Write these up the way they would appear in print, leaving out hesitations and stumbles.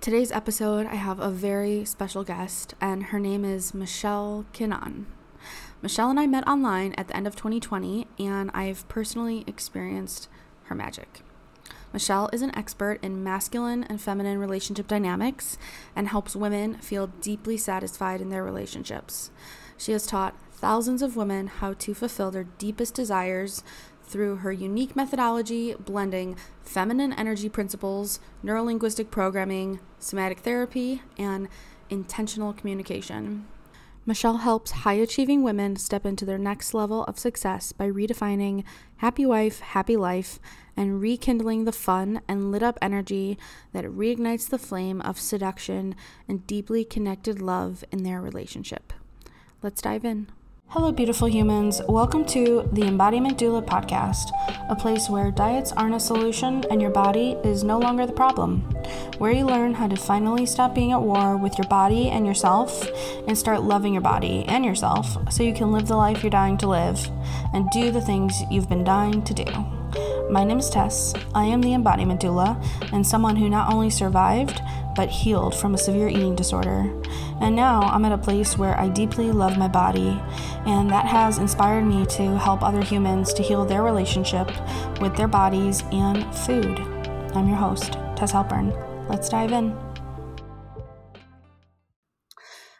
Today's episode, I have a very special guest, and her name is Michelle Keinan. Michelle and I met online at the end of 2020, and I've personally experienced her magic. Michelle is an expert in masculine and feminine relationship dynamics and helps women feel deeply satisfied in their relationships. She has taught thousands of women how to fulfill their deepest desires through her unique methodology, blending feminine energy principles, neurolinguistic programming, somatic therapy, and intentional communication. Michelle helps high-achieving women step into their next level of success by redefining happy wife, happy life, and rekindling the fun and lit-up energy that reignites the flame of seduction and deeply connected love in their relationship. Let's dive in. Hello, beautiful humans. Welcome to the Embodiment Doula podcast, a place where diets aren't a solution and your body is no longer the problem, where you learn how to finally stop being at war with your body and yourself and start loving your body and yourself so you can live the life you're dying to live and do the things you've been dying to do. My name is Tess. I am the Embodiment Doula and someone who not only survived, but healed from a severe eating disorder. And now I'm at a place where I deeply love my body, and that has inspired me to help other humans to heal their relationship with their bodies and food. I'm your host, Tess Halpern. Let's dive in.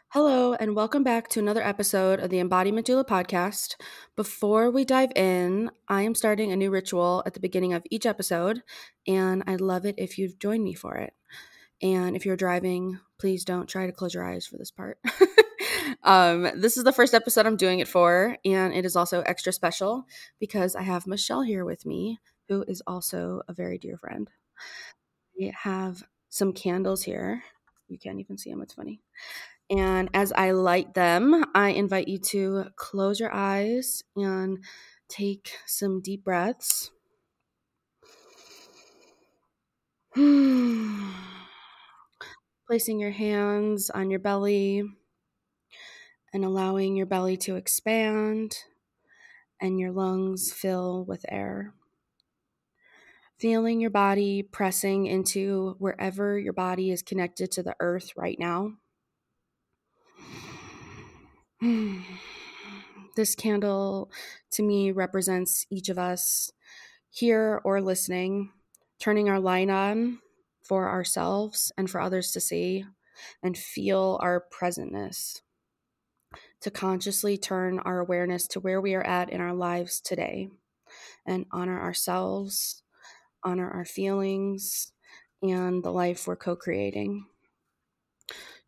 Hello, and welcome back to another episode of the Embodiment Doula podcast. Before we dive in, I am starting a new ritual at the beginning of each episode, and I'd love it if you'd join me for it. And if you're driving, please don't try to close your eyes for this part. This is the first episode I'm doing it for, and it is also extra special because I have Michelle here with me, who is also a very dear friend. We have some candles here. You can't even see them. It's funny. And as I light them, I invite you to close your eyes and take some deep breaths. Placing your hands on your belly and allowing your belly to expand and your lungs fill with air. Feeling your body pressing into wherever your body is connected to the earth right now. This candle to me represents each of us here or listening, turning our light on for ourselves and for others to see and feel our presentness, to consciously turn our awareness to where we are at in our lives today and honor ourselves, honor our feelings, and the life we're co-creating.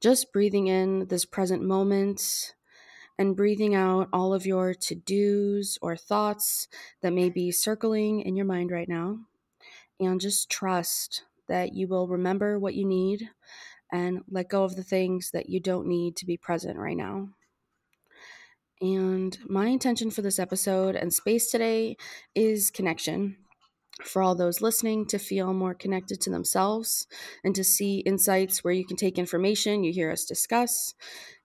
Just breathing in this present moment and breathing out all of your to-dos or thoughts that may be circling in your mind right now, and just trust that you will remember what you need and let go of the things that you don't need to be present right now. And my intention for this episode and space today is connection. For all those listening to feel more connected to themselves and to see insights where you can take information you hear us discuss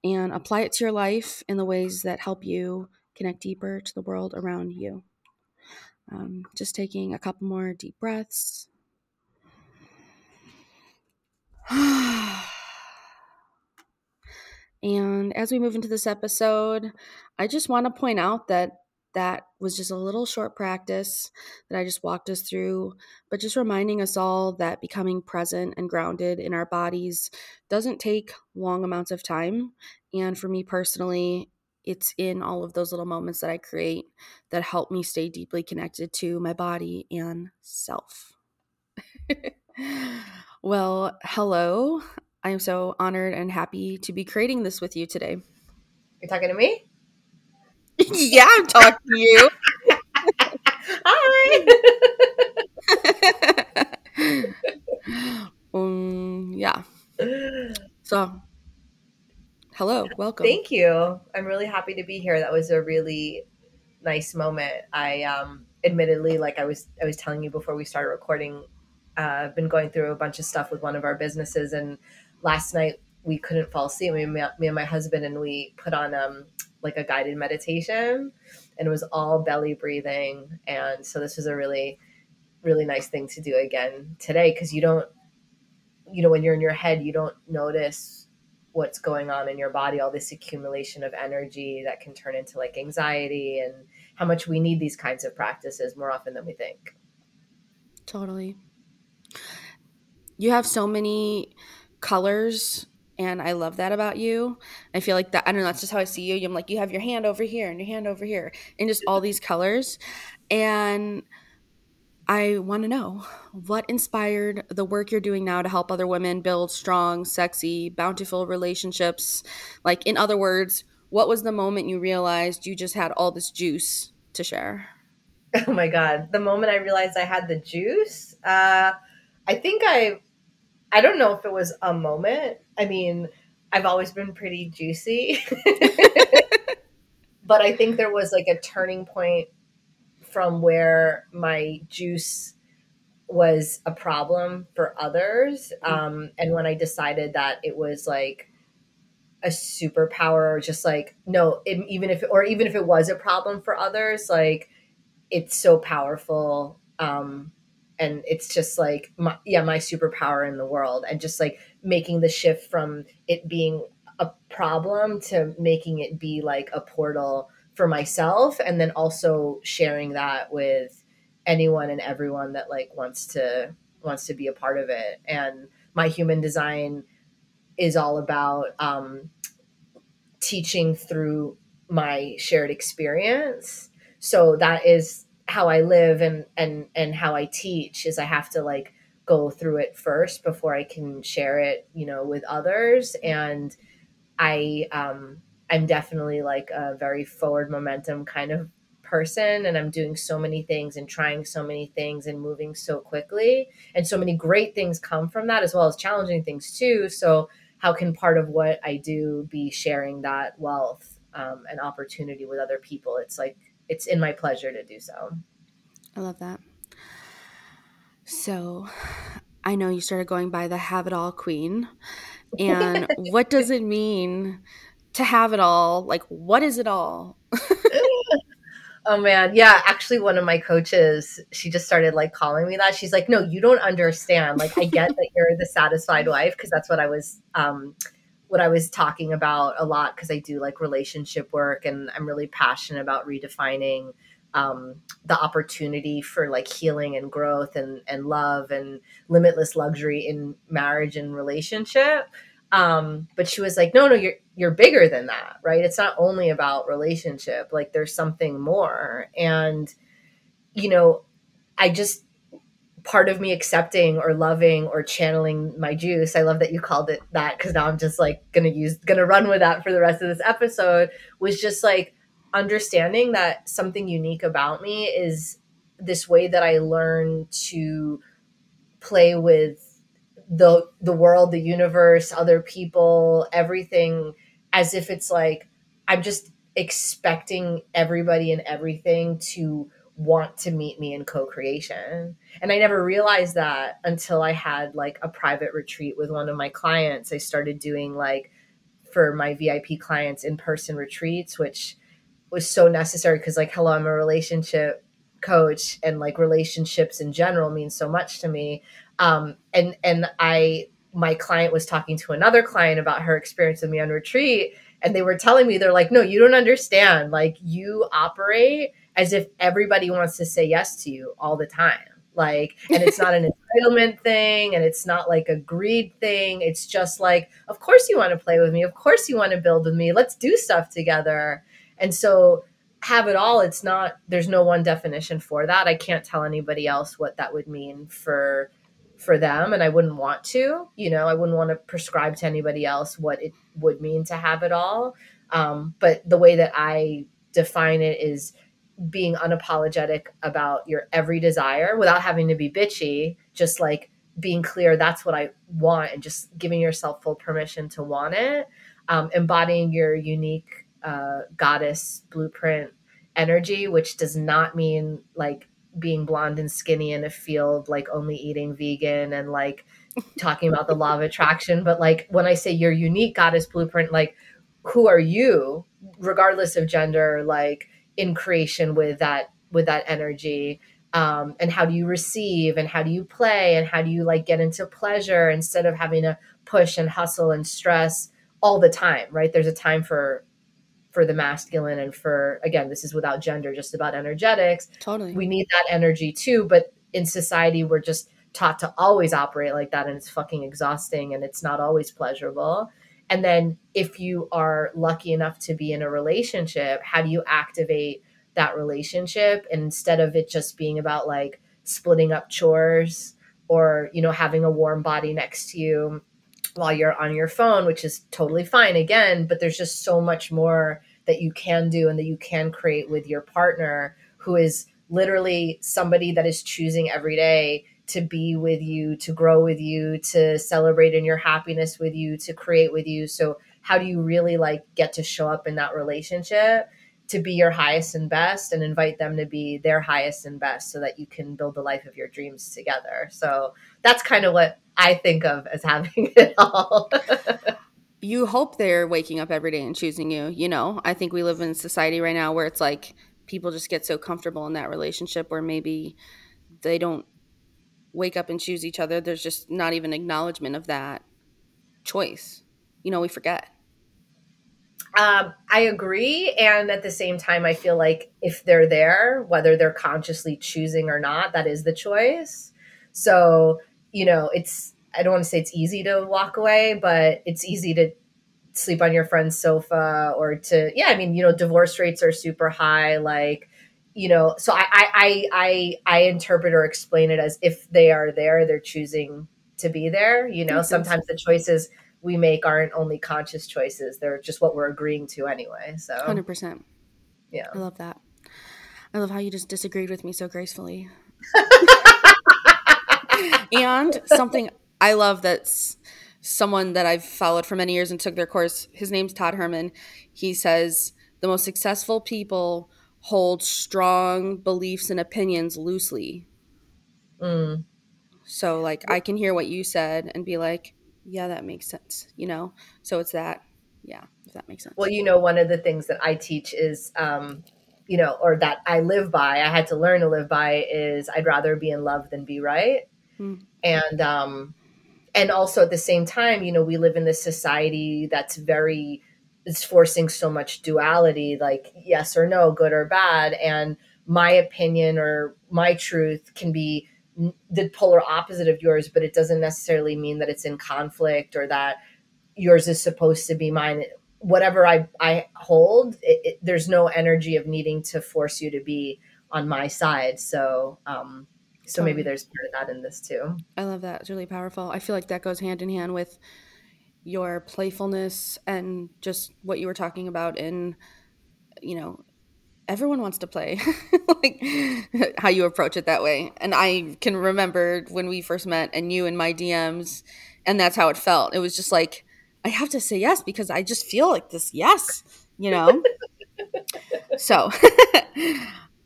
and apply it to your life in the ways that help you connect deeper to the world around you. Just taking a couple more deep breaths. And as we move into this episode, I just want to point out that was just a little short practice that I just walked us through, but just reminding us all that becoming present and grounded in our bodies doesn't take long amounts of time. And for me personally, it's in all of those little moments that I create that help me stay deeply connected to my body and self. Well, hello. I am so honored and happy to be creating this with you today. You're talking to me? Yeah, I'm talking to you. Hi. Yeah. So, hello. Welcome. Thank you. I'm really happy to be here. That was a really nice moment. I admittedly, like I was telling you before we started recording, I've been going through a bunch of stuff with one of our businesses, and last night we couldn't fall asleep. Me and my husband, and we put on like a guided meditation, and it was all belly breathing. And so this was a really, really nice thing to do again today, because you don't you know, when you're in your head, you don't notice what's going on in your body, all this accumulation of energy that can turn into like anxiety, and how much we need these kinds of practices more often than we think. Totally. You have so many colors, and I love that about you. I feel like that, I don't know, that's just how I see you. I'm like, you have your hand over here and your hand over here and just all these colors. And I want to know, what inspired the work you're doing now to help other women build strong, sexy, bountiful relationships? Like, in other words, what was the moment you realized you just had all this juice to share? Oh my God. The moment I realized I had the juice, I think I don't know if it was a moment. I mean, I've always been pretty juicy, but I think there was like a turning point from where my juice was a problem for others. And when I decided that it was like a superpower, or just like, no, even if it was a problem for others, like, it's so powerful. And it's just like, my superpower in the world. And just like making the shift from it being a problem to making it be like a portal for myself. And then also sharing that with anyone and everyone that like wants to be a part of it. And my human design is all about teaching through my shared experience. So that is how I live and how I teach, is I have to like go through it first before I can share it, you know, with others. And I'm definitely like a very forward momentum kind of person, and I'm doing so many things and trying so many things and moving so quickly, and so many great things come from that, as well as challenging things too. So how can part of what I do be sharing that wealth and opportunity with other people? It's like, it's in my pleasure to do so. I love that. So I know you started going by the have it all queen. And what does it mean to have it all? Like, what is it all? Oh, man. Yeah. Actually, one of my coaches, she just started like calling me that. She's like, no, you don't understand. Like, I get that you're the satisfied wife, because that's what I was talking about a lot, because I do like relationship work, and I'm really passionate about redefining the opportunity for like healing and growth and love and limitless luxury in marriage and relationship. But she was like, no, you're bigger than that, right? It's not only about relationship, like there's something more. And, you know, I just, part of me accepting or loving or channeling my juice. I love that you called it that, because now I'm just like gonna run with that for the rest of this episode, was just like understanding that something unique about me is this way that I learn to play with the world, the universe, other people, everything, as if it's like, I'm just expecting everybody and everything to want to meet me in co-creation. And I never realized that until I had like a private retreat with one of my clients. I started doing like, for my VIP clients, in-person retreats, which was so necessary, because like, hello, I'm a relationship coach, and like relationships in general mean so much to me. My client was talking to another client about her experience with me on retreat, and they were telling me, they're like, no, you don't understand. Like, you operate as if everybody wants to say yes to you all the time. Like, and it's not an entitlement thing, and it's not like a greed thing. It's just like, of course you want to play with me. Of course you want to build with me. Let's do stuff together. And so have it all. It's not, there's no one definition for that. I can't tell anybody else what that would mean for them. And I wouldn't want to, you know, I wouldn't want to prescribe to anybody else what it would mean to have it all. But the way that I define it is being unapologetic about your every desire without having to be bitchy, just like being clear, that's what I want, and just giving yourself full permission to want it, embodying your unique goddess blueprint energy, which does not mean like being blonde and skinny in a field, like only eating vegan and like talking about the law of attraction. But like, when I say your unique goddess blueprint, like, who are you, regardless of gender, like in creation with that energy, And how do you receive, and how do you play, and how do you like get into pleasure instead of having to push and hustle and stress all the time, right? There's a time for the masculine and for, again, this is without gender, just about energetics. Totally. We need that energy too, but in society, we're just taught to always operate like that, and it's fucking exhausting, and it's not always pleasurable. And then if you are lucky enough to be in a relationship, how do you activate that relationship? And instead of it just being about like splitting up chores or, you know, having a warm body next to you while you're on your phone, which is totally fine again, but there's just so much more that you can do and that you can create with your partner, who is literally somebody that is choosing every day to be with you, to grow with you, to celebrate in your happiness with you, to create with you. So how do you really like get to show up in that relationship to be your highest and best, and invite them to be their highest and best so that you can build the life of your dreams together? So that's kind of what I think of as having it all. You hope they're waking up every day and choosing you. You know, I think we live in a society right now where it's like people just get so comfortable in that relationship where maybe they don't wake up and choose each other. There's just not even acknowledgement of that choice. You know, we forget. I agree. And at the same time, I feel like if they're there, whether they're consciously choosing or not, that is the choice. So, you know, I don't want to say it's easy to walk away, but it's easy to sleep on your friend's sofa or to, you know, divorce rates are super high. Like, you know, so I interpret or explain it as if they are there, they're choosing to be there. You know, sometimes the choices we make aren't only conscious choices. They're just what we're agreeing to anyway. So 100%. Yeah. I love that. I love how you just disagreed with me so gracefully. And something I love, that's someone that I've followed for many years and took their course. His name's Todd Herman. He says the most successful people hold strong beliefs and opinions loosely. Mm. So like I can hear what you said and be like, yeah, that makes sense, you know? So it's that, yeah, if that makes sense. Well, you know, one of the things that I teach is, you know, or that I live by, I had to learn to live by, is I'd rather be in love than be right. Mm-hmm. And also at the same time, you know, we live in this society that's very, it's forcing so much duality, like yes or no, good or bad. And my opinion or my truth can be the polar opposite of yours, but it doesn't necessarily mean that it's in conflict or that yours is supposed to be mine. Whatever I hold, there's no energy of needing to force you to be on my side. So maybe there's part of that in this too. I love that. It's really powerful. I feel like that goes hand in hand with your playfulness and just what you were talking about in, you know, everyone wants to play, like how you approach it that way. And I can remember when we first met and you in my DMs, and that's how it felt. It was just like, I have to say yes because I just feel like this yes, you know? So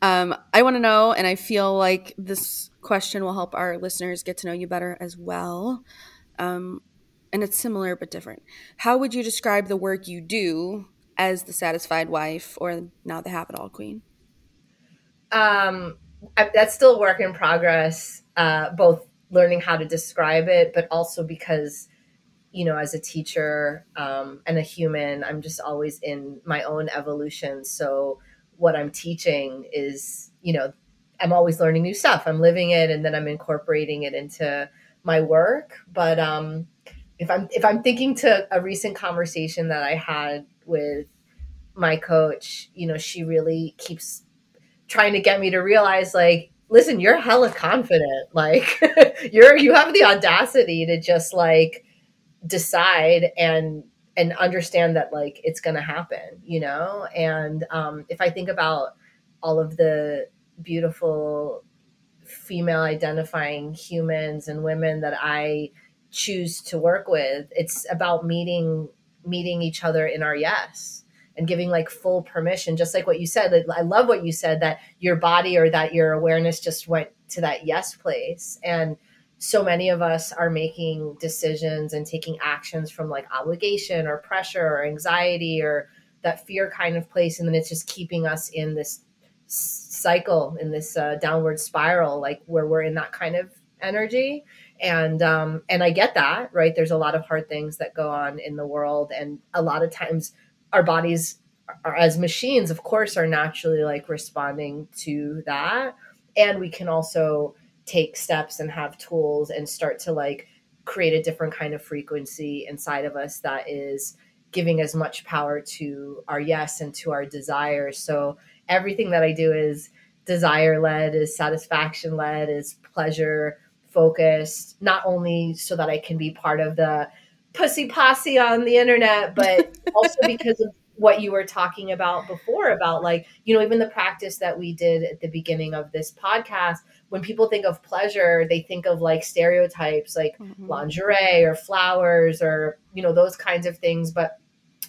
I want to know, and I feel like this question will help our listeners get to know you better as well. And it's similar but different. How would you describe the work you do as the satisfied wife, or now the have-it-all queen? That's still a work in progress, both learning how to describe it, but also because, you know, as a teacher and a human, I'm just always in my own evolution. So what I'm teaching is, you know, I'm always learning new stuff. I'm living it, and then I'm incorporating it into my work. But if I'm thinking to a recent conversation that I had with my coach, you know, she really keeps trying to get me to realize, like, listen, you're hella confident. Like you have the audacity to just like decide and understand that like, it's going to happen, you know? And if I think about all of the beautiful female identifying humans and women that I choose to work with, it's about meeting each other in our yes and giving like full permission, just like what you said. I love what you said, that your body or that your awareness just went to that yes place. And so many of us are making decisions and taking actions from like obligation or pressure or anxiety or that fear kind of place. And then it's just keeping us in this cycle, in this downward spiral, like where we're in that kind of energy. And I get that, right? There's a lot of hard things that go on in the world. And a lot of times our bodies are, as machines, of course, are naturally like responding to that. And we can also take steps and have tools and start to like create a different kind of frequency inside of us that is giving as much power to our yes and to our desires. So everything that I do is desire-led, is satisfaction-led, is pleasure-focused, not only so that I can be part of the pussy posse on the internet, but also because of what you were talking about before about like, you know, even the practice that we did at the beginning of this podcast, when people think of pleasure, they think of like stereotypes, like lingerie or flowers or, you know, those kinds of things. But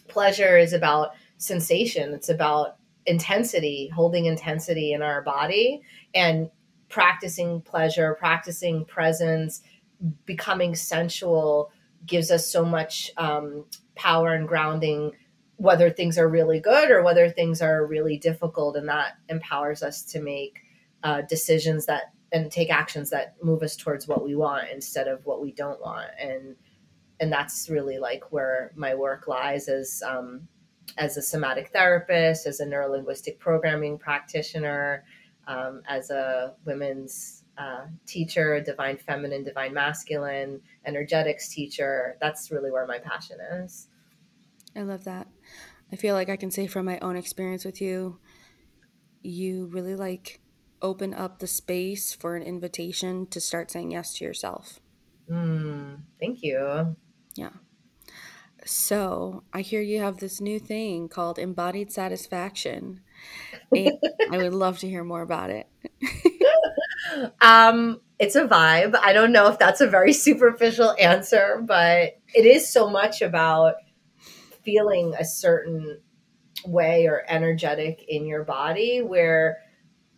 pleasure is about sensation. It's about intensity, holding intensity in our body and practicing pleasure, practicing presence, becoming sensual gives us so much power and grounding, whether things are really good or whether things are really difficult. And that empowers us to make decisions that and take actions that move us towards what we want instead of what we don't want. And that's really like where my work lies as a somatic therapist, as a neurolinguistic programming practitioner, as a women's teacher, divine feminine, divine masculine, energetics teacher. That's really where my passion is. I love that. I feel like I can say from my own experience with you, you really like open up the space for an invitation to start saying yes to yourself. Thank you. Yeah. So I hear you have this new thing called embodied satisfaction. And I would love to hear more about it. It's a vibe. I don't know if that's a very superficial answer, but it is so much about feeling a certain way or energetic in your body where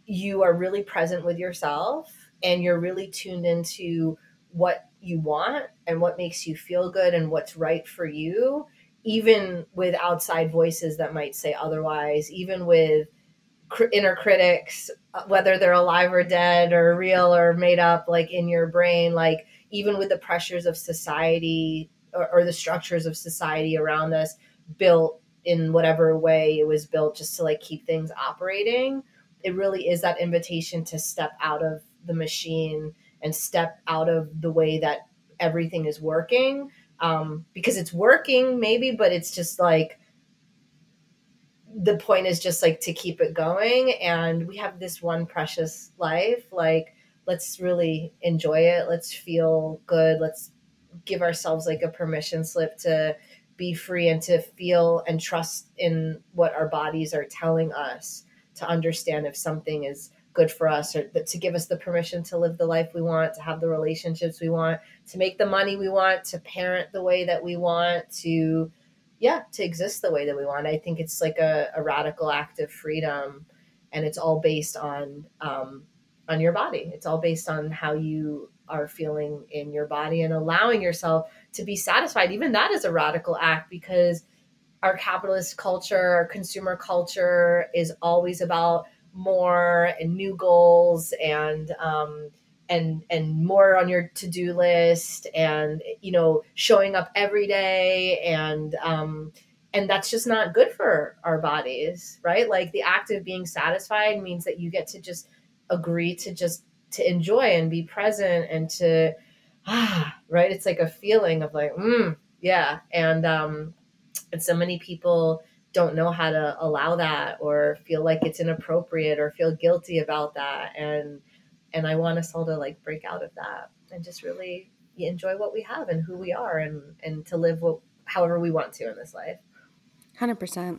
you are really present with yourself and you're really tuned into what you want and what makes you feel good and what's right for you, even with outside voices that might say otherwise, even with inner critics, whether they're alive or dead or real or made up, like in your brain, like even with the pressures of society or the structures of society around us built in whatever way it was built just to like keep things operating. It really is that invitation to step out of the machine and step out of the way that everything is working, because it's working maybe, but it's just like, the point is just like to keep it going. And we have this one precious life, like, let's really enjoy it. Let's feel good. Let's give ourselves like a permission slip to be free and to feel and trust in what our bodies are telling us, to understand if something is good for us, or to give us the permission to live the life we want, to have the relationships we want, to make the money we want, to parent the way that we want, to exist the way that we want. I think it's like a radical act of freedom, and it's all based on your body. It's all based on how you are feeling in your body and allowing yourself to be satisfied. Even that is a radical act, because our capitalist culture, our consumer culture is always about more and new goals and more on your to-do list and, you know, showing up every day. And that's just not good for our bodies, right? Like the act of being satisfied means that you get to just agree to just to enjoy and be present and to, right? It's like a feeling of like, yeah. And so many people don't know how to allow that or feel like it's inappropriate or feel guilty about that. And I want us all to like break out of that and just really enjoy what we have and who we are and to live however we want to in this life. 100%.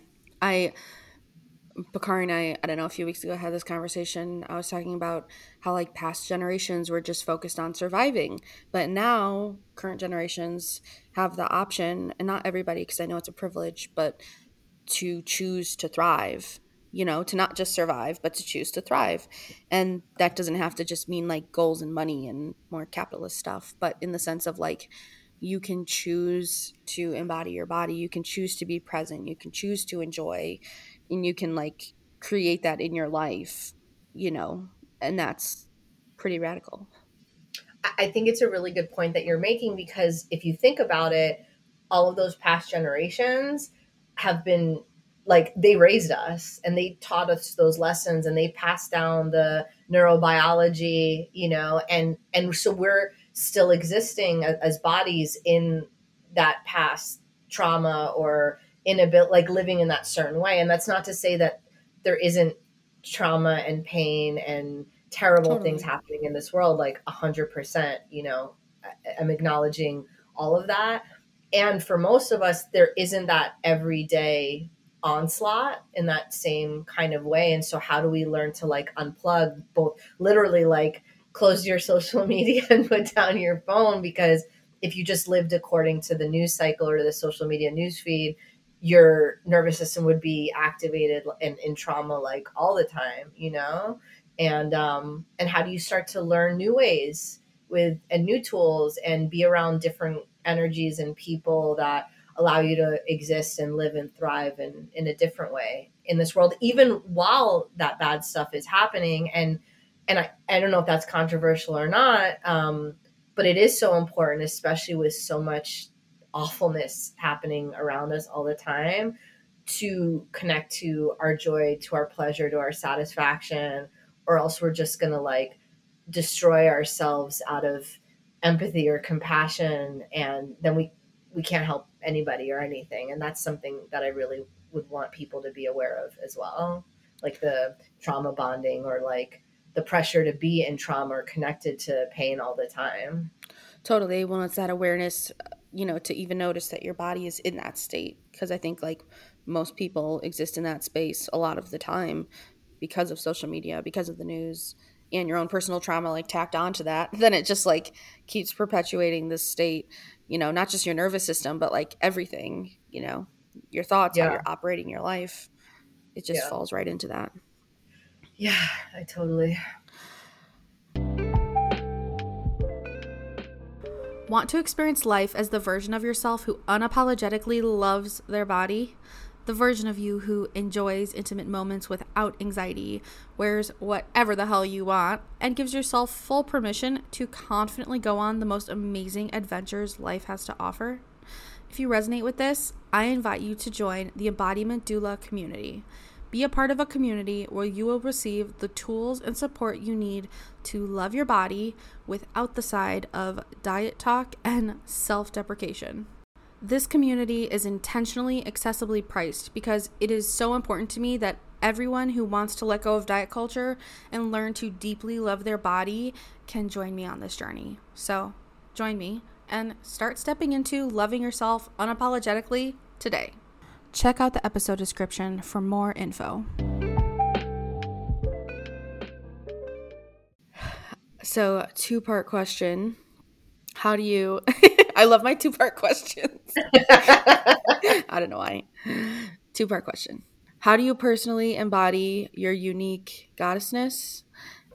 Bakari and I don't know, a few weeks ago I had this conversation. I was talking about how like past generations were just focused on surviving. But now current generations have the option, and not everybody, because I know it's a privilege, but to choose to thrive, you know, to not just survive, but to choose to thrive. And that doesn't have to just mean like goals and money and more capitalist stuff, but in the sense of like, you can choose to embody your body. You can choose to be present. You can choose to enjoy. And you can like create that in your life, you know, and that's pretty radical. I think it's a really good point that you're making, because if you think about it, all of those past generations have been like, they raised us and they taught us those lessons and they passed down the neurobiology, you know, and so we're still existing as bodies in that past trauma or inability, like living in that certain way. And that's not to say that there isn't trauma and pain and terrible things happening in this world, like 100%, you know, I'm acknowledging all of that. And for most of us, there isn't that everyday onslaught in that same kind of way. And so how do we learn to like unplug, both literally like close your social media and put down your phone? Because if you just lived according to the news cycle or the social media newsfeed, your nervous system would be activated and in trauma like all the time, you know? And how do you start to learn new ways with and new tools and be around different energies and people that allow you to exist and live and thrive in a different way in this world, even while that bad stuff is happening. And I don't know if that's controversial or not, but it is so important, especially with so much awfulness happening around us all the time, to connect to our joy, to our pleasure, to our satisfaction, or else we're just going to like destroy ourselves out of empathy or compassion. And then we can't help anybody or anything. And that's something that I really would want people to be aware of as well. Like the trauma bonding or like the pressure to be in trauma or connected to pain all the time. Totally. Well, it's that awareness, you know, to even notice that your body is in that state. Because I think like most people exist in that space a lot of the time because of social media, because of the news, and your own personal trauma like tacked onto that, then it just like keeps perpetuating this state, you know, not just your nervous system, but like everything, you know, your thoughts, how you're operating your life. It just falls right into that. Yeah, I totally. Want to experience life as the version of yourself who unapologetically loves their body? The version of you who enjoys intimate moments without anxiety, wears whatever the hell you want, and gives yourself full permission to confidently go on the most amazing adventures life has to offer? If you resonate with this, I invite you to join the Embodiment Doula community. Be a part of a community where you will receive the tools and support you need to love your body without the side of diet talk and self-deprecation. This community is intentionally accessibly priced because it is so important to me that everyone who wants to let go of diet culture and learn to deeply love their body can join me on this journey. So join me and start stepping into loving yourself unapologetically today. Check out the episode description for more info. So, two-part question. How do you... I love my two-part questions. I don't know why. Two-part question. How do you personally embody your unique goddessness?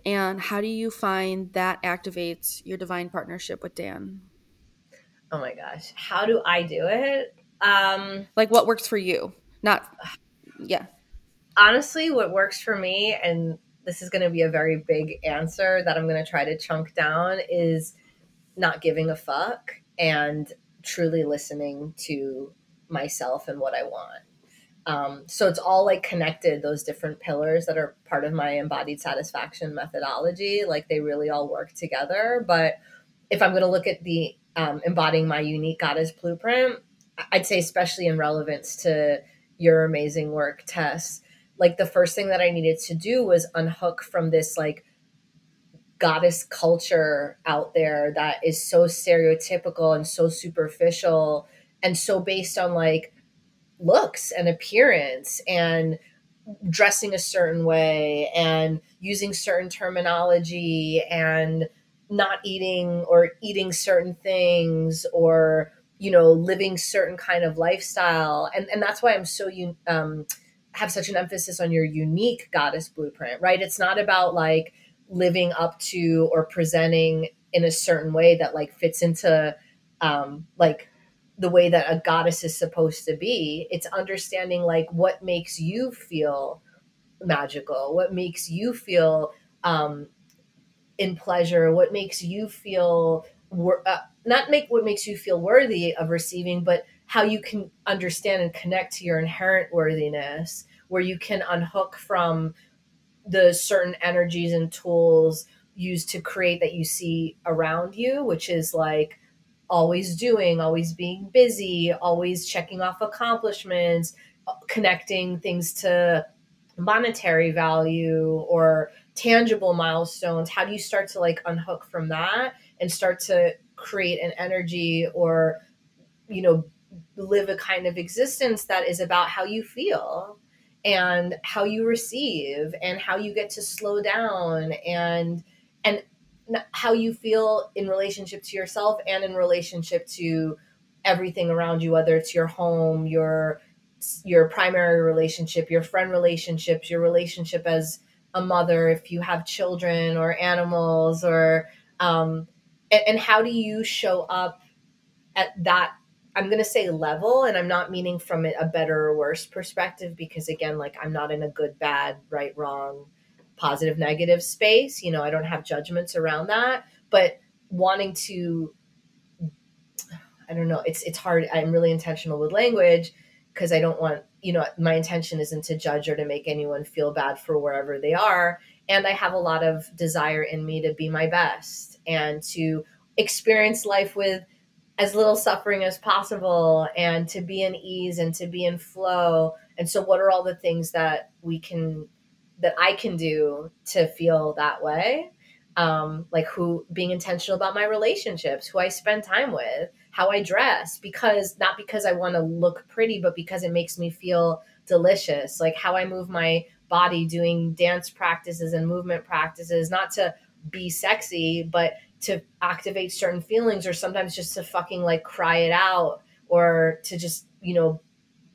And how do you find that activates your divine partnership with Dan? Oh my gosh. How do I do it? Like what works for you? Honestly, what works for me, and this is going to be a very big answer that I'm going to try to chunk down, is not giving a fuck and truly listening to myself and what I want. So it's all like connected, those different pillars that are part of my embodied satisfaction methodology. Like they really all work together. But if I'm going to look at the embodying my unique goddess blueprint, I'd say especially in relevance to your amazing work, Tess, like the first thing that I needed to do was unhook from this like goddess culture out there that is so stereotypical and so superficial and so based on like looks and appearance and dressing a certain way and using certain terminology and not eating or eating certain things or, you know, living certain kind of lifestyle. And that's why I'm so, have such an emphasis on your unique goddess blueprint, right? It's not about like living up to or presenting in a certain way that like fits into like the way that a goddess is supposed to be. It's understanding like what makes you feel magical, what makes you feel in pleasure, what makes you feel what makes you feel worthy of receiving, but how you can understand and connect to your inherent worthiness, where you can unhook from the certain energies and tools used to create that you see around you, which is like always doing, always being busy, always checking off accomplishments, connecting things to monetary value or tangible milestones. How do you start to like unhook from that and start to create an energy or, you know, live a kind of existence that is about how you feel and how you receive and how you get to slow down and how you feel in relationship to yourself and in relationship to everything around you, whether it's your home, your primary relationship, your friend relationships, your relationship as a mother, if you have children or animals, or, and how do you show up at that, I'm going to say level, and I'm not meaning from a better or worse perspective, because again, like I'm not in a good, bad, right, wrong, positive, negative space. You know, I don't have judgments around that, but wanting to, I don't know, it's hard. I'm really intentional with language because I don't want, you know, my intention isn't to judge or to make anyone feel bad for wherever they are. And I have a lot of desire in me to be my best and to experience life with as little suffering as possible and to be in ease and to be in flow. And so what are all the things that I can do to feel that way? Like being intentional about my relationships, who I spend time with, how I dress, because not because I want to look pretty, but because it makes me feel delicious. Like how I move my body doing dance practices and movement practices, not to be sexy, but to activate certain feelings, or sometimes just to fucking like cry it out, or to just, you know,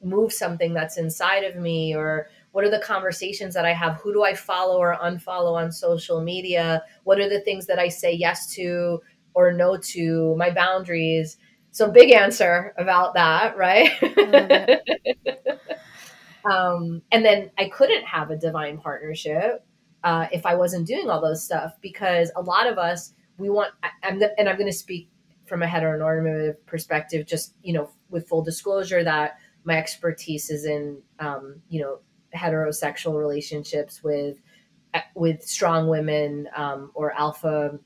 move something that's inside of me. Or what are the conversations that I have? Who do I follow or unfollow on social media? What are the things that I say yes to or no to? My boundaries. So big answer about that, right? I love it. And then I couldn't have a divine partnership if I wasn't doing all those stuff, because a lot of us, and I'm going to speak from a heteronormative perspective, just, you know, with full disclosure that my expertise is in, you know, heterosexual relationships with strong women, or alpha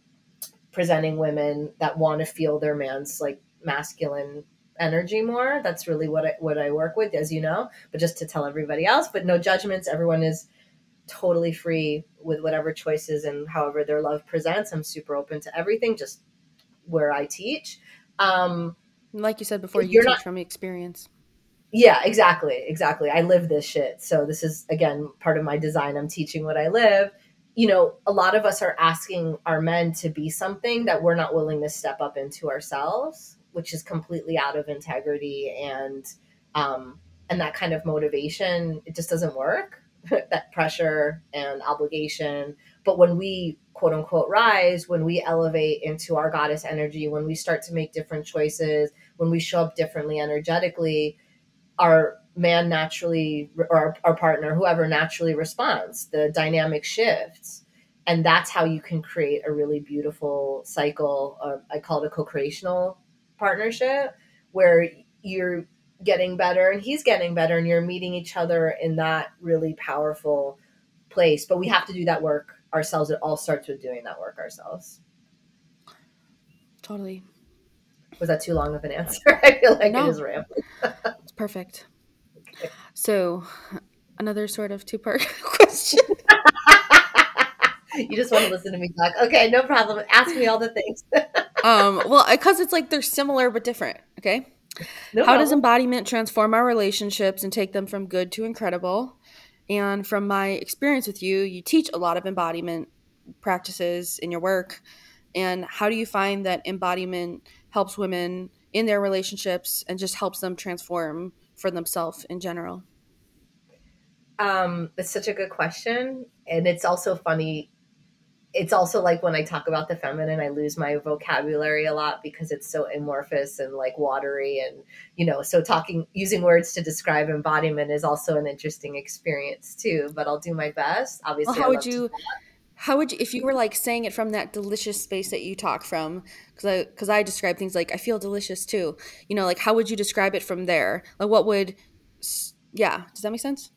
presenting women that want to feel their man's like masculine energy more. That's really what I work with, as you know, but just to tell everybody else, but no judgments. Everyone is totally free with whatever choices and however their love presents. I'm super open to everything, just where I teach. Like you said before, you teach from experience. Yeah, exactly. I live this shit. So this is, again, part of my design. I'm teaching what I live. You know, a lot of us are asking our men to be something that we're not willing to step up into ourselves, which is completely out of integrity. And that kind of motivation, it just doesn't work. That pressure and obligation. But when we quote unquote rise, when we elevate into our goddess energy, when we start to make different choices, when we show up differently energetically, our man naturally, or our partner, whoever, naturally responds. The dynamic shifts. And that's how you can create a really beautiful cycle of, I call it a co-creational partnership, where you're getting better and he's getting better and you're meeting each other in that really powerful place. But we have to do that work ourselves. It all starts with doing that work ourselves. Totally. Was that too long of an answer? I feel like it is rambling. It's perfect. Okay. So another sort of two-part question. You just want to listen to me talk. Okay, no problem. Ask me all the things. Well, because it's like they're similar but different, okay? No How problem. Does embodiment transform our relationships and take them from good to incredible? And from my experience with you, you teach a lot of embodiment practices in your work. And how do you find that embodiment helps women in their relationships and just helps them transform for themselves in general? That's such a good question. And it's also funny it's also like when I talk about the feminine, I lose my vocabulary a lot because it's so amorphous and like watery and, you know, so using words to describe embodiment is also an interesting experience too, but I'll do my best. Obviously, well, how would you, if you were like saying it from that delicious space that you talk from, cause I describe things like, I feel delicious too, you know, like how would you describe it from there? Like what would, yeah. Does that make sense?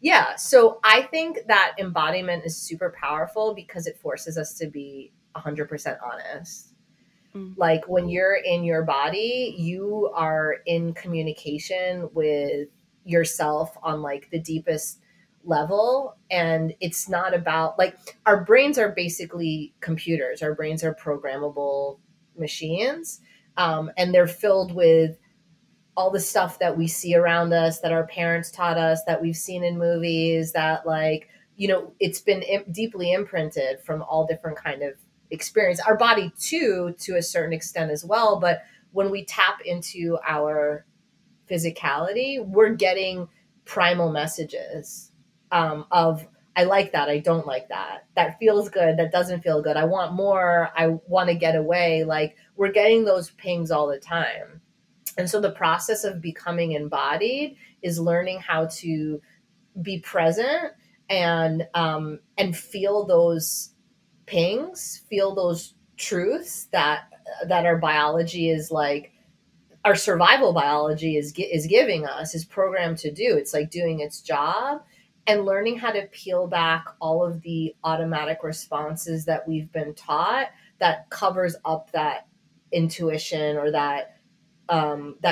Yeah. So I think that embodiment is super powerful because it forces us to be 100% honest. Mm-hmm. Like when you're in your body, you are in communication with yourself on like the deepest level. And it's not about like our brains are basically computers. Our brains are programmable machines. And they're filled with all the stuff that we see around us, that our parents taught us, that we've seen in movies, that like, you know, it's been deeply imprinted from all different kind of experience. Our body too, to a certain extent as well. But when we tap into our physicality, we're getting primal messages of, I like that. I don't like that. That feels good. That doesn't feel good. I want more. I want to get away. Like we're getting those pings all the time. And so the process of becoming embodied is learning how to be present and feel those pings, feel those truths that our biology is like, our survival biology is giving us, is programmed to do. It's like doing its job and learning how to peel back all of the automatic responses that we've been taught that covers up that intuition or that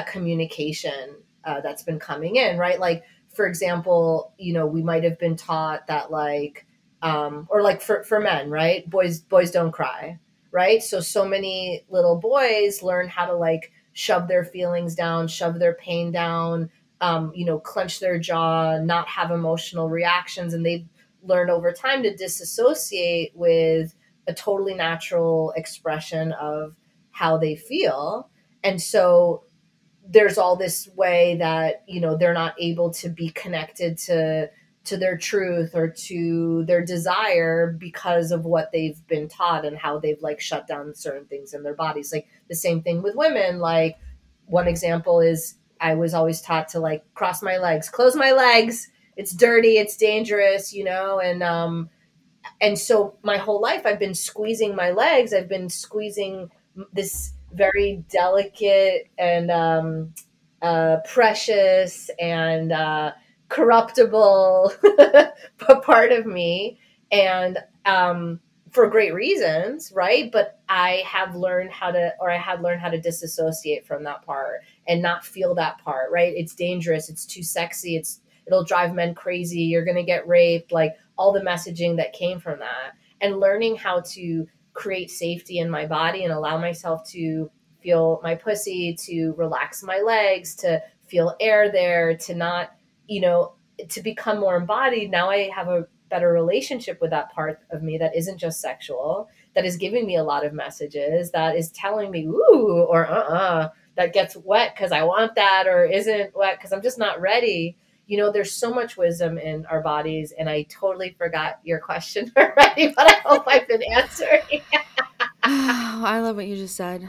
communication that's been coming in, right? Like, for example, you know, we might have been taught that like, or like for men, right? Boys don't cry, right? So many little boys learn how to like shove their feelings down, shove their pain down, you know, clench their jaw, not have emotional reactions. And they've learned over time to disassociate with a totally natural expression of how they feel. And so there's all this way that, you know, they're not able to be connected to their truth or to their desire because of what they've been taught and how they've like shut down certain things in their bodies. Like the same thing with women. Like one example is I was always taught to like cross my legs, close my legs. It's dirty. It's dangerous, you know? And so my whole life I've been squeezing my legs. I've been squeezing this very delicate and precious and corruptible part of me, and for great reasons, right? But I had learned how to disassociate from that part and not feel that part, right? It's dangerous. It's too sexy. It'll drive men crazy. You're going to get raped. Like all the messaging that came from that, and learning how to create safety in my body and allow myself to feel my pussy, to relax my legs, to feel air there, to not, you know, to become more embodied. Now I have a better relationship with that part of me that isn't just sexual, that is giving me a lot of messages, that is telling me, ooh, or that gets wet because I want that, or isn't wet because I'm just not ready. You know, there's so much wisdom in our bodies, and I totally forgot your question already, but I hope I've been answering. Oh, I love what you just said.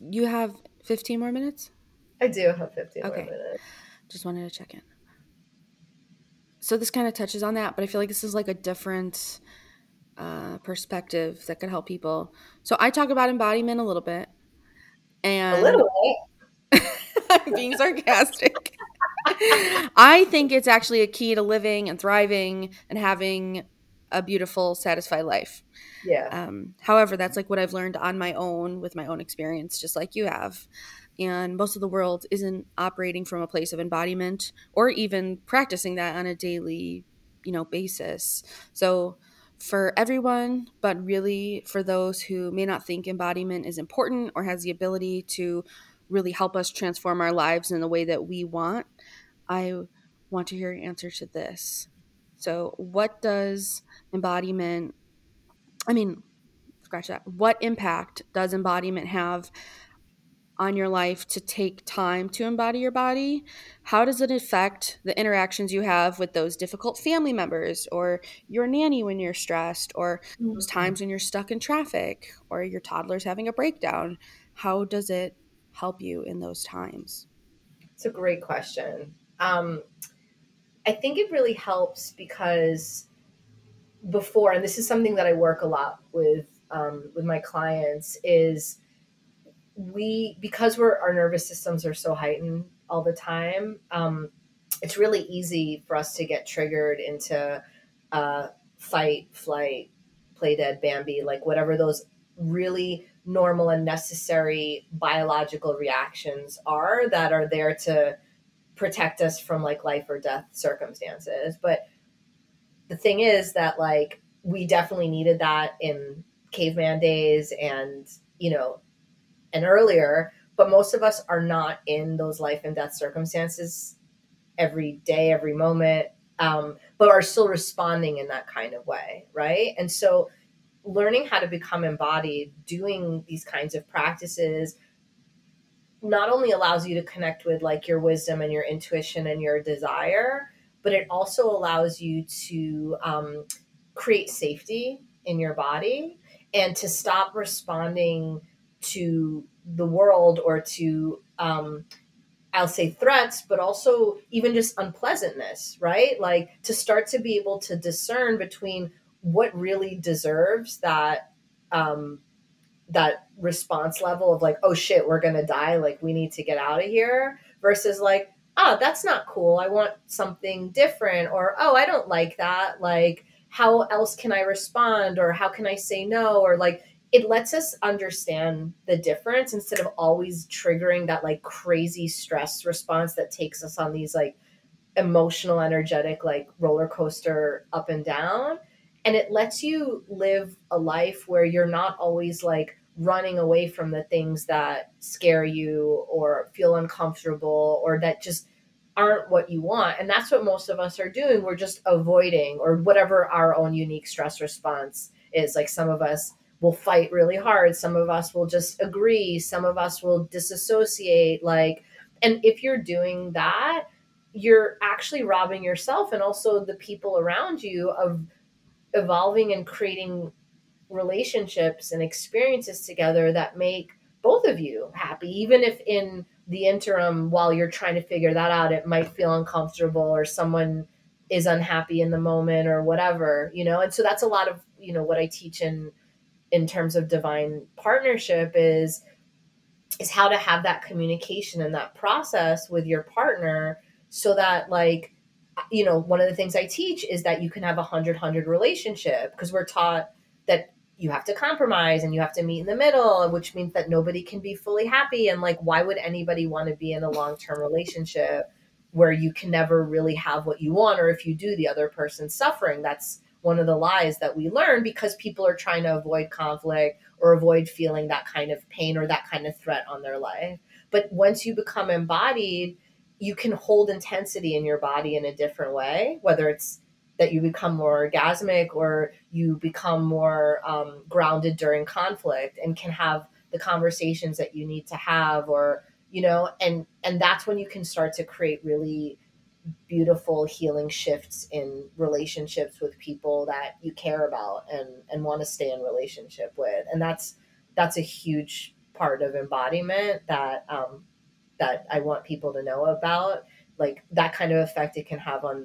You have 15 more minutes? I do have 15 more minutes. Just wanted to check in. So this kind of touches on that, but I feel like this is like a different perspective that could help people. So I talk about embodiment a little bit. And a little bit? I'm being sarcastic. I think it's actually a key to living and thriving and having a beautiful, satisfied life. Yeah. However, that's like what I've learned on my own with my own experience, just like you have. And most of the world isn't operating from a place of embodiment or even practicing that on a daily, you know, basis. So for everyone, but really for those who may not think embodiment is important or has the ability to really help us transform our lives in the way that we want, I want to hear your answer to this. So what does embodiment, what impact does embodiment have on your life to take time to embody your body? How does it affect the interactions you have with those difficult family members, or your nanny when you're stressed, or those times when you're stuck in traffic, or your toddler's having a breakdown? How does it help you in those times? It's a great question. I think it really helps because before, and this is something that I work a lot with my clients, is because our nervous systems are so heightened all the time, it's really easy for us to get triggered into fight, flight, play dead, Bambi, like whatever those really normal and necessary biological reactions are that are there to protect us from like life or death circumstances. But the thing is that like we definitely needed that in caveman days and, you know, and earlier, but most of us are not in those life and death circumstances every day, every moment, but are still responding in that kind of way, right? And so learning how to become embodied, doing these kinds of practices, not only allows you to connect with like your wisdom and your intuition and your desire, but it also allows you to create safety in your body and to stop responding to the world or to, I'll say threats, but also even just unpleasantness, right? Like to start to be able to discern between what really deserves that, that response level of like, oh shit, we're going to die. Like we need to get out of here, versus like, oh, that's not cool. I want something different. Or, oh, I don't like that. Like how else can I respond? Or how can I say no? Or like, it lets us understand the difference instead of always triggering that like crazy stress response that takes us on these like emotional, energetic, like roller coaster up and down. And it lets you live a life where you're not always like running away from the things that scare you or feel uncomfortable or that just aren't what you want. And that's what most of us are doing. We're just avoiding, or whatever our own unique stress response is. Like some of us will fight really hard. Some of us will just agree. Some of us will disassociate. Like, and if you're doing that, you're actually robbing yourself and also the people around you of evolving and creating relationships and experiences together that make both of you happy. Even if in the interim, while you're trying to figure that out, it might feel uncomfortable or someone is unhappy in the moment or whatever, you know? And so that's a lot of, you know, what I teach in terms of divine partnership is how to have that communication and that process with your partner so that, like, you know, one of the things I teach is that you can have a 100-100 relationship, because we're taught that you have to compromise and you have to meet in the middle, which means that nobody can be fully happy. And like, why would anybody want to be in a long-term relationship where you can never really have what you want? Or if you do, the other person's suffering. That's one of the lies that we learn, because people are trying to avoid conflict or avoid feeling that kind of pain or that kind of threat on their life. But once you become embodied, you can hold intensity in your body in a different way, whether it's that you become more orgasmic or you become more grounded during conflict and can have the conversations that you need to have, or, you know, and that's when you can start to create really beautiful healing shifts in relationships with people that you care about and want to stay in relationship with. And that's a huge part of embodiment that I want people to know about, like that kind of effect it can have on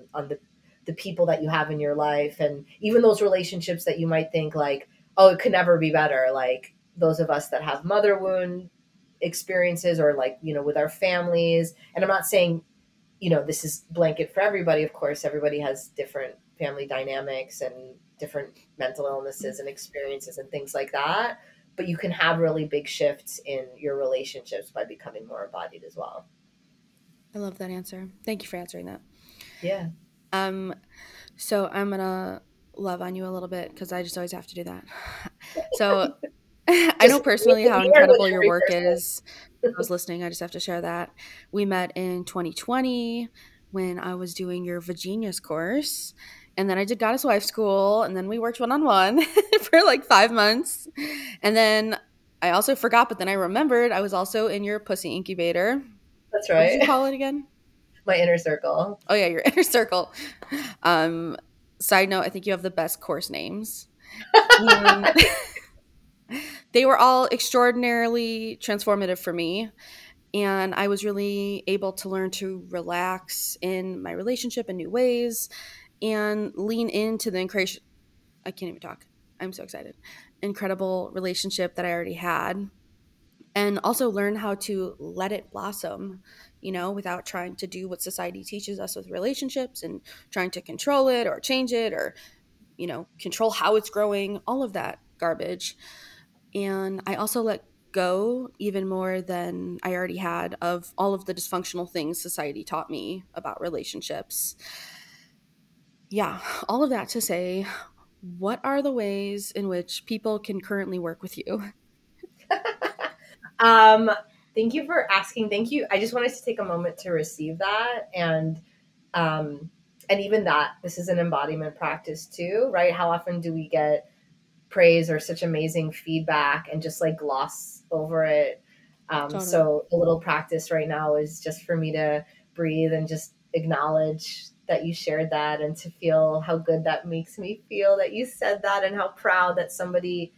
the people that you have in your life. And even those relationships that you might think like, oh, it could never be better. Like those of us that have mother wound experiences, or like, you know, with our families. And I'm not saying, you know, this is blanket for everybody. Of course, everybody has different family dynamics and different mental illnesses and experiences and things like that. But you can have really big shifts in your relationships by becoming more embodied as well. I love that answer. Thank you for answering that. Yeah. So I'm going to love on you a little bit, because I just always have to do that. So I know personally how incredible your work is. I was listening. I just have to share that. We met in 2020 when I was doing your Virginia's course. And then I did Goddess Wife School. And then we worked one-on-one for like 5 months. And then I also forgot, but then I remembered I was also in your pussy incubator. That's right. What did you call it again? My inner circle. Oh, yeah, your inner circle. Side note, I think you have the best course names. They were all extraordinarily transformative for me. And I was really able to learn to relax in my relationship in new ways and lean into the incredible relationship that I already had, and also learn how to let it blossom, you know, without trying to do what society teaches us with relationships and trying to control it or change it or, you know, control how it's growing, all of that garbage. And I also let go even more than I already had of all of the dysfunctional things society taught me about relationships. Yeah, all of that to say, what are the ways in which people can currently work with you? Thank you for asking. Thank you. I just wanted to take a moment to receive that. And even that, this is an embodiment practice too, right? How often do we get praise or such amazing feedback and just like gloss over it? Totally. So a little practice right now is just for me to breathe and just acknowledge that you shared that and to feel how good that makes me feel that you said that and how proud that somebody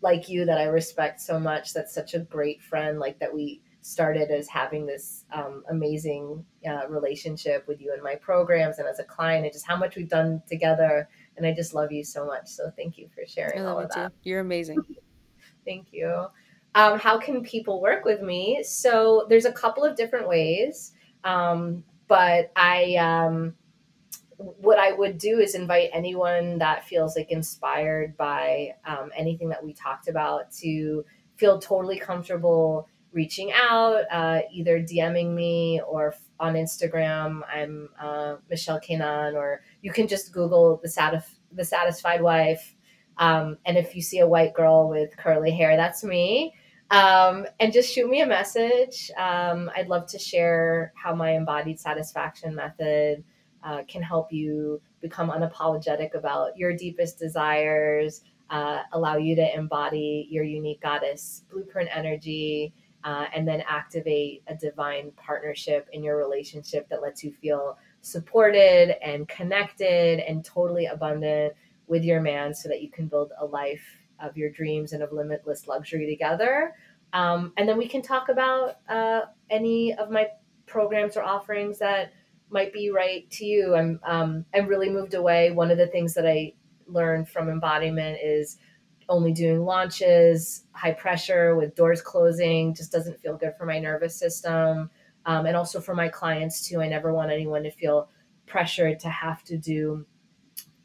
like you that I respect so much, that's such a great friend, like that we started as having this amazing relationship with you in my programs and as a client and just how much we've done together. And I just love you so much. So thank you for sharing all of that. Too. You're amazing. Thank you. How can people work with me? So there's a couple of different ways, but what I would do is invite anyone that feels like inspired by anything that we talked about to feel totally comfortable reaching out, either DMing me or on Instagram. I'm Michelle Keinan, or you can just Google the Satisfied Wife. And if you see a white girl with curly hair, that's me. And just shoot me a message. I'd love to share how my embodied satisfaction method can help you become unapologetic about your deepest desires, allow you to embody your unique goddess blueprint energy, and then activate a divine partnership in your relationship that lets you feel supported and connected and totally abundant with your man so that you can build a life of your dreams and of limitless luxury together. And then we can talk about any of my programs or offerings that might be right to you. I'm really moved away. One of the things that I learned from embodiment is only doing launches, high pressure with doors closing just doesn't feel good for my nervous system. And also for my clients too, I never want anyone to feel pressured to have to do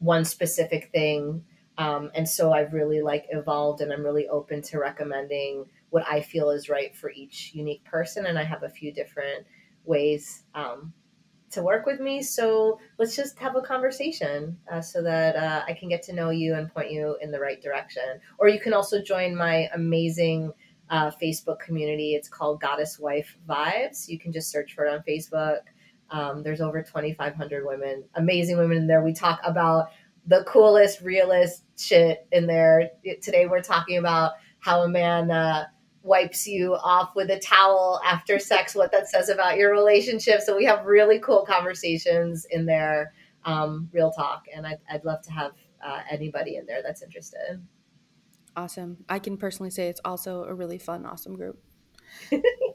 one specific thing. And so I've really like evolved and I'm really open to recommending what I feel is right for each unique person. And I have a few different ways to work with me. So let's just have a conversation so that I can get to know you and point you in the right direction. Or you can also join my amazing Facebook community. It's called Goddess Wife Vibes. You can just search for it on Facebook. There's over 2,500 women, amazing women in there. We talk about the coolest, realest shit in there. Today we're talking about how a man wipes you off with a towel after sex, what that says about your relationship. So we have really cool conversations in there, real talk. And I'd love to have anybody in there that's interested. Awesome. I can personally say it's also a really fun, awesome group.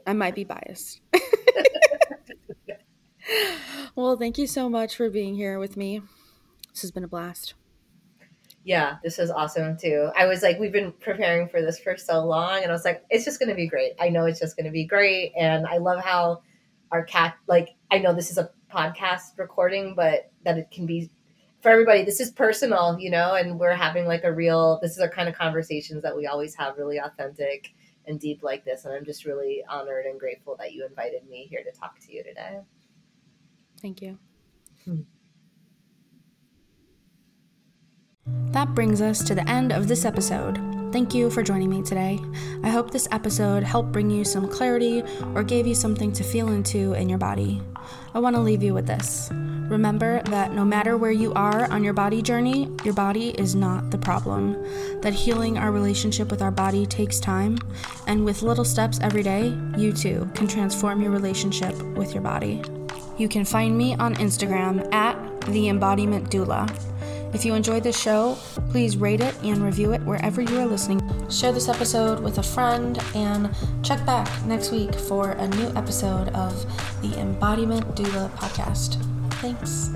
I might be biased. Well, thank you so much for being here with me. This has been a blast. Yeah, this was awesome too. I was like, we've been preparing for this for so long, and I was like, it's just going to be great. I know it's just going to be great. And I love how our I know this is a podcast recording, but that it can be for everybody. This is personal, you know, and we're having like this is our kind of conversations that we always have, really authentic and deep like this. And I'm just really honored and grateful that you invited me here to talk to you today. Thank you. That brings us to the end of this episode. Thank you for joining me today. I hope this episode helped bring you some clarity or gave you something to feel into in your body. I want to leave you with this. Remember that no matter where you are on your body journey, your body is not the problem. That healing our relationship with our body takes time, and with little steps every day, you too can transform your relationship with your body. You can find me on Instagram at The Embodiment Doula. If you enjoyed this show, please rate it and review it wherever you are listening. Share this episode with a friend and check back next week for a new episode of the Embodiment Doula podcast. Thanks.